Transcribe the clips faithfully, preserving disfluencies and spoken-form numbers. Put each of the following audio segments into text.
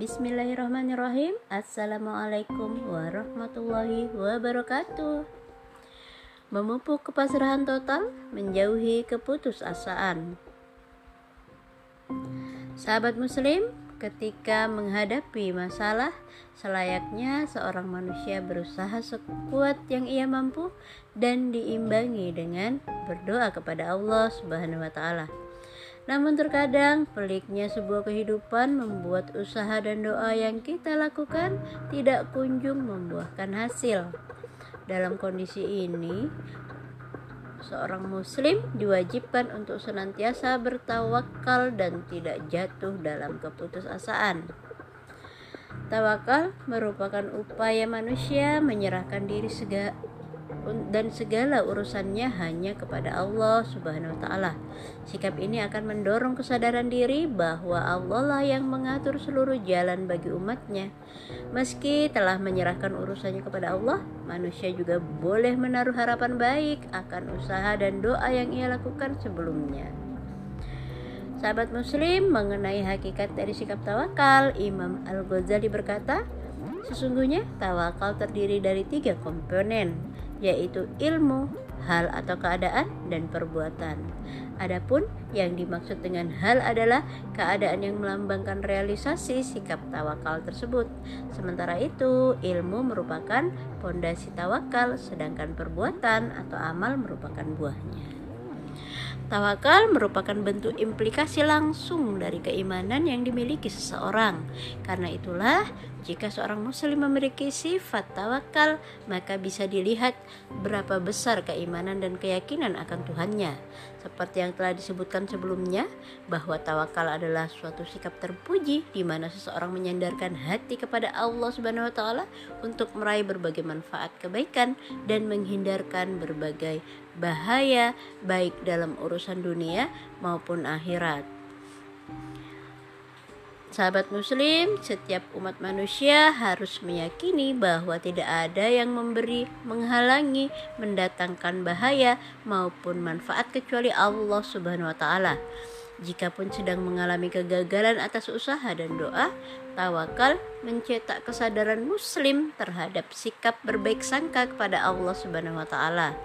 Bismillahirrahmanirrahim. Assalamualaikum warahmatullahi wabarakatuh. Memupuk kepasrahan total, menjauhi keputusasaan. Sahabat muslim, ketika menghadapi masalah, selayaknya seorang manusia berusaha sekuat yang ia mampu dan diimbangi dengan berdoa kepada Allah Subhanahu wa taala. Namun terkadang peliknya sebuah kehidupan membuat usaha dan doa yang kita lakukan tidak kunjung membuahkan hasil. Dalam kondisi ini, seorang muslim diwajibkan untuk senantiasa bertawakal dan tidak jatuh dalam keputusasaan. Tawakal merupakan upaya manusia menyerahkan diri segala dan segala urusannya hanya kepada Allah Subhanahu wa taala. Sikap ini akan mendorong kesadaran diri bahwa Allah lah yang mengatur seluruh jalan bagi umatnya. Meski telah menyerahkan urusannya kepada Allah, manusia juga boleh menaruh harapan baik akan usaha dan doa yang ia lakukan sebelumnya. Sahabat muslim, mengenai hakikat dari sikap tawakal, Imam Al-Ghazali berkata, sesungguhnya tawakal terdiri dari tiga komponen, yaitu ilmu, hal atau keadaan, dan perbuatan. Adapun yang dimaksud dengan hal adalah keadaan yang melambangkan realisasi sikap tawakal tersebut. Sementara itu, ilmu merupakan pondasi tawakal, sedangkan perbuatan atau amal merupakan buahnya. Tawakal merupakan bentuk implikasi langsung dari keimanan yang dimiliki seseorang. Karena itulah, jika seorang muslim memiliki sifat tawakal, maka bisa dilihat berapa besar keimanan dan keyakinan akan Tuhannya. Seperti yang telah disebutkan sebelumnya, bahwa tawakal adalah suatu sikap terpuji di mana seseorang menyandarkan hati kepada Allah Subhanahu wa taala untuk meraih berbagai manfaat kebaikan dan menghindarkan berbagai bahaya baik dalam urusan dunia maupun akhirat. Sahabat muslim, setiap umat manusia harus meyakini bahwa tidak ada yang memberi, menghalangi, mendatangkan bahaya maupun manfaat kecuali Allah Subhanahu wa taala. Jikapun sedang mengalami kegagalan atas usaha dan doa, tawakal mencetak kesadaran muslim terhadap sikap berbaik sangka kepada Allah Subhanahu wa taala.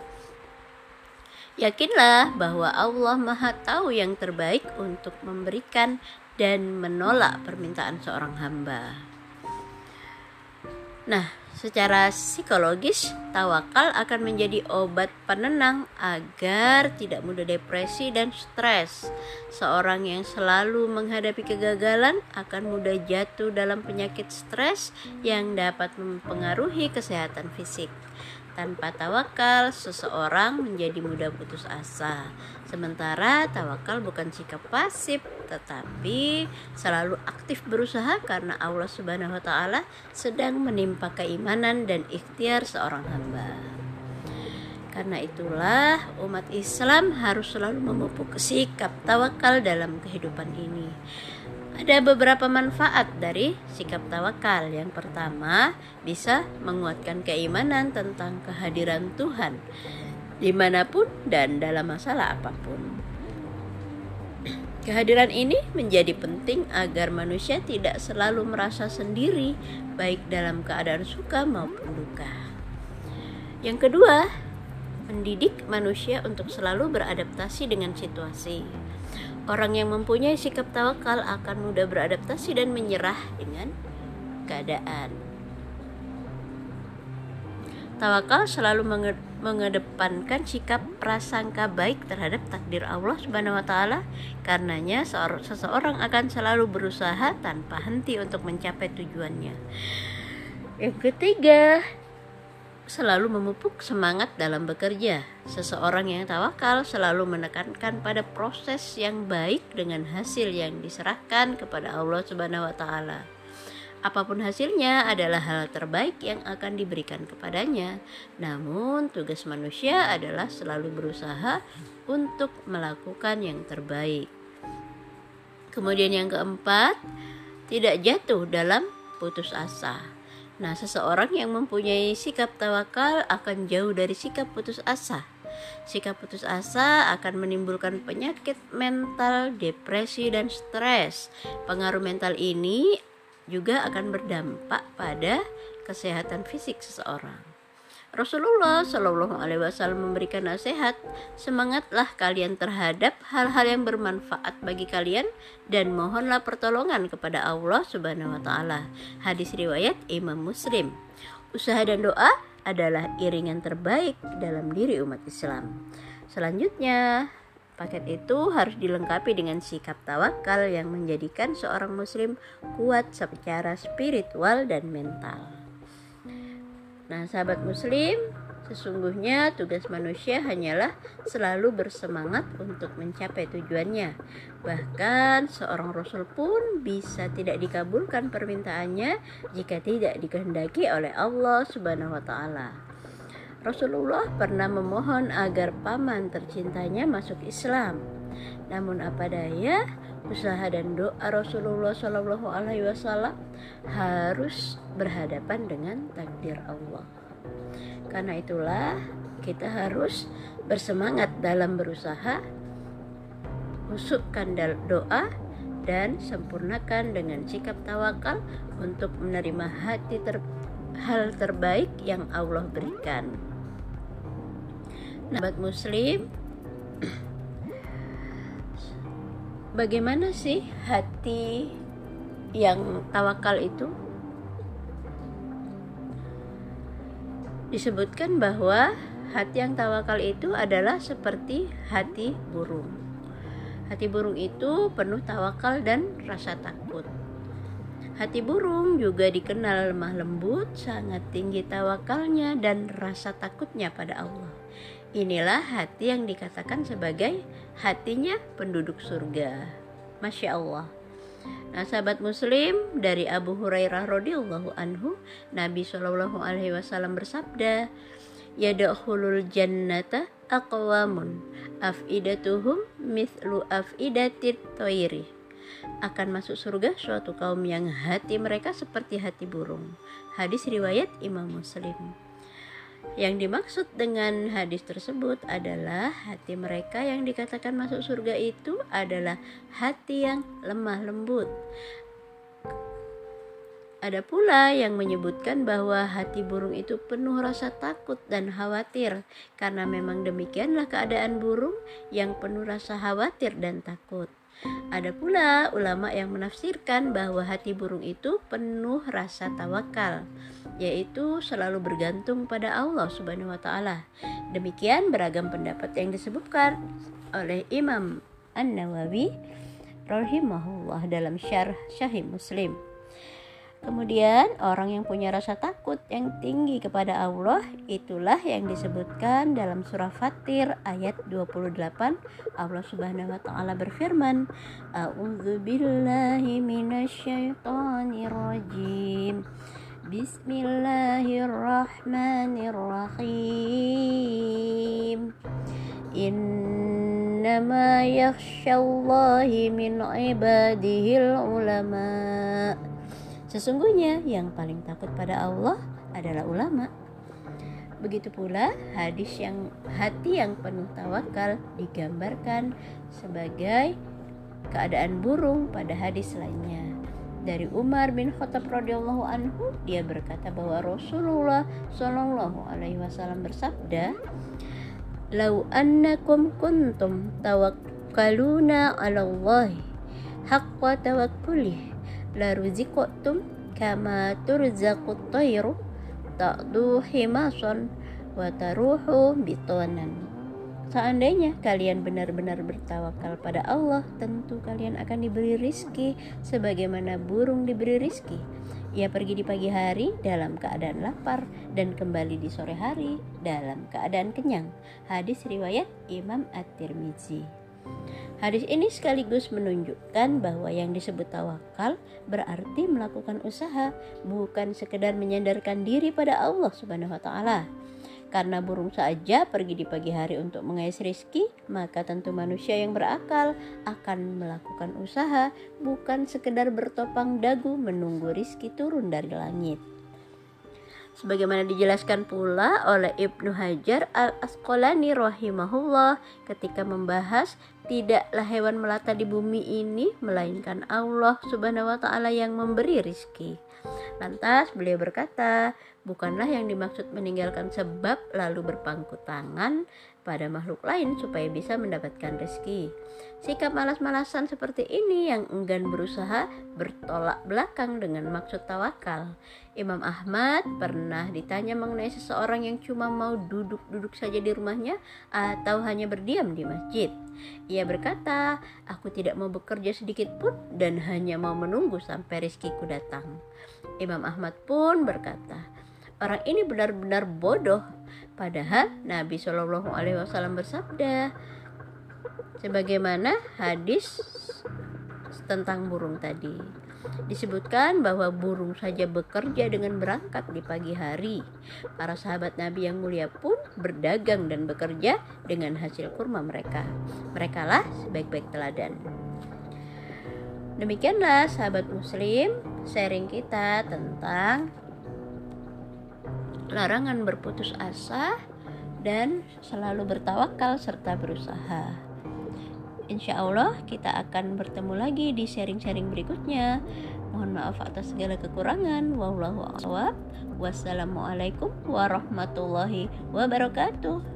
Yakinlah bahwa Allah Maha Tahu yang terbaik untuk memberikan dan menolak permintaan seorang hamba. Nah, secara psikologis, tawakal akan menjadi obat penenang agar tidak mudah depresi dan stres. Seorang yang selalu menghadapi kegagalan akan mudah jatuh dalam penyakit stres yang dapat mempengaruhi kesehatan fisik. Tanpa tawakal, seseorang menjadi mudah putus asa. Sementara tawakal bukan sikap pasif, tetapi selalu aktif berusaha karena Allah Subhanahu wa taala sedang menimpa keimanan dan ikhtiar seorang hamba. Karena itulah umat Islam harus selalu memupuk sikap tawakal dalam kehidupan ini. Ada beberapa manfaat dari sikap tawakal. Yang pertama, bisa menguatkan keimanan tentang kehadiran Tuhan dimanapun dan dalam masalah apapun. Kehadiran ini menjadi penting agar manusia tidak selalu merasa sendiri, baik dalam keadaan suka maupun duka. Yang kedua, mendidik manusia untuk selalu beradaptasi dengan situasi. Orang yang mempunyai sikap tawakal akan mudah beradaptasi dan menyerah dengan keadaan. Tawakal selalu mengedepankan sikap prasangka baik terhadap takdir Allah Subhanahu wa taala. Karenanya seseorang akan selalu berusaha tanpa henti untuk mencapai tujuannya. Yang ketiga, selalu memupuk semangat dalam bekerja. Seseorang yang tawakal selalu menekankan pada proses yang baik dengan hasil yang diserahkan kepada Allah Subhanahu wa taala. Apapun hasilnya adalah hal terbaik yang akan diberikan kepadanya. Namun tugas manusia adalah selalu berusaha untuk melakukan yang terbaik. Kemudian yang keempat, tidak jatuh dalam putus asa. Nah, seseorang yang mempunyai sikap tawakal akan jauh dari sikap putus asa. Sikap putus asa akan menimbulkan penyakit mental, depresi, dan stres. Pengaruh mental ini juga akan berdampak pada kesehatan fisik seseorang. Rasulullah Shallallahu Alaihi Wasallam memberikan nasihat, semangatlah kalian terhadap hal-hal yang bermanfaat bagi kalian dan mohonlah pertolongan kepada Allah Subhanahu Wa Taala. Hadis riwayat Imam Muslim. Usaha dan doa adalah iringan terbaik dalam diri umat Islam. Selanjutnya, paket itu harus dilengkapi dengan sikap tawakal yang menjadikan seorang muslim kuat secara spiritual dan mental. Nah, sahabat muslim, sesungguhnya tugas manusia hanyalah selalu bersemangat untuk mencapai tujuannya. Bahkan seorang rasul pun bisa tidak dikabulkan permintaannya jika tidak dikehendaki oleh Allah Subhanahu wa taala. Rasulullah pernah memohon agar paman tercintanya masuk Islam. Namun apa daya, usaha dan doa Rasulullah Shallallahu Alaihi Wasallam harus berhadapan dengan takdir Allah. Karena itulah kita harus bersemangat dalam berusaha, husukkan doa dan sempurnakan dengan sikap tawakal untuk menerima hati ter- hal terbaik yang Allah berikan. Sahabat Muslim, bagaimana sih hati yang tawakal itu? Disebutkan bahwa hati yang tawakal itu adalah seperti hati burung. Hati burung itu penuh tawakal dan rasa takut. Hati burung juga dikenal lemah lembut, sangat tinggi tawakalnya dan rasa takutnya pada Allah. Inilah hati yang dikatakan sebagai hatinya penduduk surga. Masya Allah. Nah, sahabat muslim, dari Abu Hurairah radhiyallahu anhu, Nabi Shallallahu Alaihi Wasallam bersabda, "Yadkhulul jannata aqwamun afidatuhum mithlu afidatit toiri." Akan masuk surga suatu kaum yang hati mereka seperti hati burung. Hadis riwayat Imam Muslim. Yang dimaksud dengan hadis tersebut adalah hati mereka yang dikatakan masuk surga itu adalah hati yang lemah lembut. Ada pula yang menyebutkan bahwa hati burung itu penuh rasa takut dan khawatir, karena memang demikianlah keadaan burung yang penuh rasa khawatir dan takut. Ada pula ulama yang menafsirkan bahwa hati burung itu penuh rasa tawakal, yaitu selalu bergantung pada Allah Subhanahu wa taala. Demikian beragam pendapat yang disebutkan oleh Imam An-Nawawi rahimahullah dalam syarh Sahih Muslim. Kemudian orang yang punya rasa takut yang tinggi kepada Allah, itulah yang disebutkan dalam surah Fatir ayat dua puluh delapan. Allah Subhanahu wa taala berfirman, "A'udzubillahi minasyaitonirrajim. Bismillahirrahmanirrahim. Innama yakhsyallahi min ibadihil ulama." Sesungguhnya yang paling takut pada Allah adalah ulama. Begitu pula hadis yang hati yang penuh tawakal digambarkan sebagai keadaan burung pada hadis lainnya. Dari Umar bin Khattab radhiyallahu anhu, dia berkata bahwa Rasulullah Shallallahu alaihi wasallam bersabda, "Lau annakum kuntum tawakkaluna 'ala Allah haqqa tawakkulih, la ruziqtum kama turzaqut tayru ta'du himasan wa taruhu bitonan." Seandainya kalian benar-benar bertawakal pada Allah, tentu kalian akan diberi rizki sebagaimana burung diberi rizki. Ia pergi di pagi hari dalam keadaan lapar dan kembali di sore hari dalam keadaan kenyang. Hadis riwayat Imam At-Tirmizi. Hadis ini sekaligus menunjukkan bahwa yang disebut tawakal berarti melakukan usaha, bukan sekedar menyandarkan diri pada Allah Subhanahu wa taala. Karena burung saja pergi di pagi hari untuk mengais rezeki, maka tentu manusia yang berakal akan melakukan usaha, bukan sekedar bertopang dagu menunggu rezeki turun dari langit. sebagaimana dijelaskan pula oleh Ibnu Hajar al Asqalani rahimahullah ketika membahas tidaklah hewan melata di bumi ini melainkan Allah subhanahu wa ta'ala yang memberi rizki. Lantas beliau berkata, bukanlah yang dimaksud meninggalkan sebab lalu berpangku tangan pada makhluk lain supaya bisa mendapatkan rezeki. Sikap malas-malasan seperti ini yang enggan berusaha bertolak belakang dengan maksud tawakal. Imam Ahmad pernah ditanya mengenai seseorang yang cuma mau duduk-duduk saja di rumahnya atau hanya berdiam di masjid. Ia berkata, aku tidak mau bekerja sedikit pun dan hanya mau menunggu sampai rezekiku datang. Imam Ahmad pun berkata, orang ini benar-benar bodoh. Padahal Nabi Shallallahu Alaihi Wasallam bersabda, sebagaimana hadis tentang burung tadi, disebutkan bahwa burung saja bekerja dengan berangkat di pagi hari. Para sahabat Nabi yang mulia pun berdagang dan bekerja dengan hasil kurma mereka. Merekalah sebaik-baik teladan. Demikianlah sahabat muslim sharing kita tentang larangan berputus asa dan selalu bertawakal serta berusaha. Insya Allah kita akan bertemu lagi di sharing-sharing berikutnya. Mohon maaf atas segala kekurangan. Wallahu a'lam. Wassalamualaikum warahmatullahi wabarakatuh.